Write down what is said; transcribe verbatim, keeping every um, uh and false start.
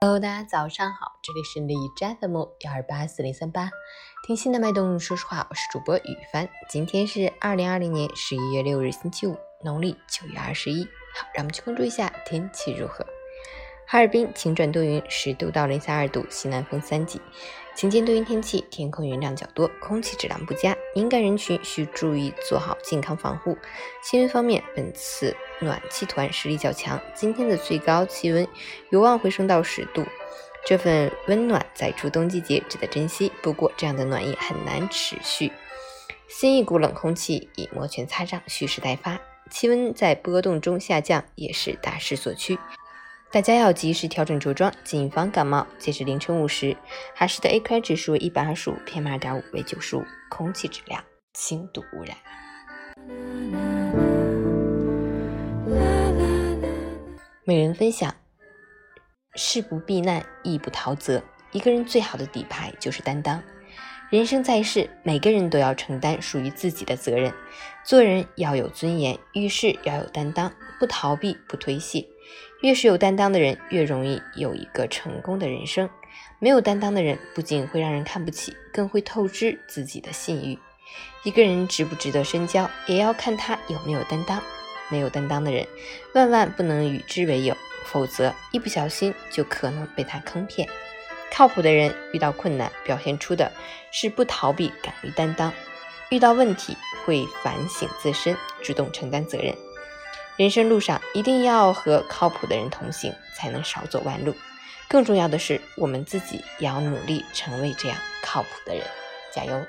Hello， 大家早上好，这里是 Lyjethamu 一二八四零三八，听心的脉动，说实话，我是主播雨帆。今天是二零二零年十一月六日，星期五，农历九月二十一。好，让我们去关注一下天气如何。哈尔滨晴转多云，十度到零下二度，西南风三级。晴间多云天气，天空云量较多，空气质量不佳，敏感人群需注意做好健康防护。气温方面，本次暖气团实力较强，今天的最高气温有望回升到十度。这份温暖在初冬季节值得珍惜，不过这样的暖意很难持续。新一股冷空气已摩拳擦掌，蓄势待发，气温在波动中下降也是大势所趋。大家要及时调整着装，谨防感冒。截至凌晨五时，哈市的 A Q I 指数为一百二十五 P M 二点五 为九十五，空气质量轻度污染。每人分享：事不避难，亦不逃责。一个人最好的底牌就是担当。人生在世，每个人都要承担属于自己的责任。做人要有尊严，遇事要有担当，不逃避，不推卸。越是有担当的人，越容易有一个成功的人生。没有担当的人，不仅会让人看不起，更会透支自己的信誉。一个人值不值得深交，也要看他有没有担当。没有担当的人，万万不能与之为友，否则一不小心就可能被他坑骗。靠谱的人遇到困难表现出的是不逃避，敢于担当，遇到问题会反省自身，主动承担责任。人生路上一定要和靠谱的人同行，才能少走弯路。更重要的是，我们自己也要努力成为这样靠谱的人，加油！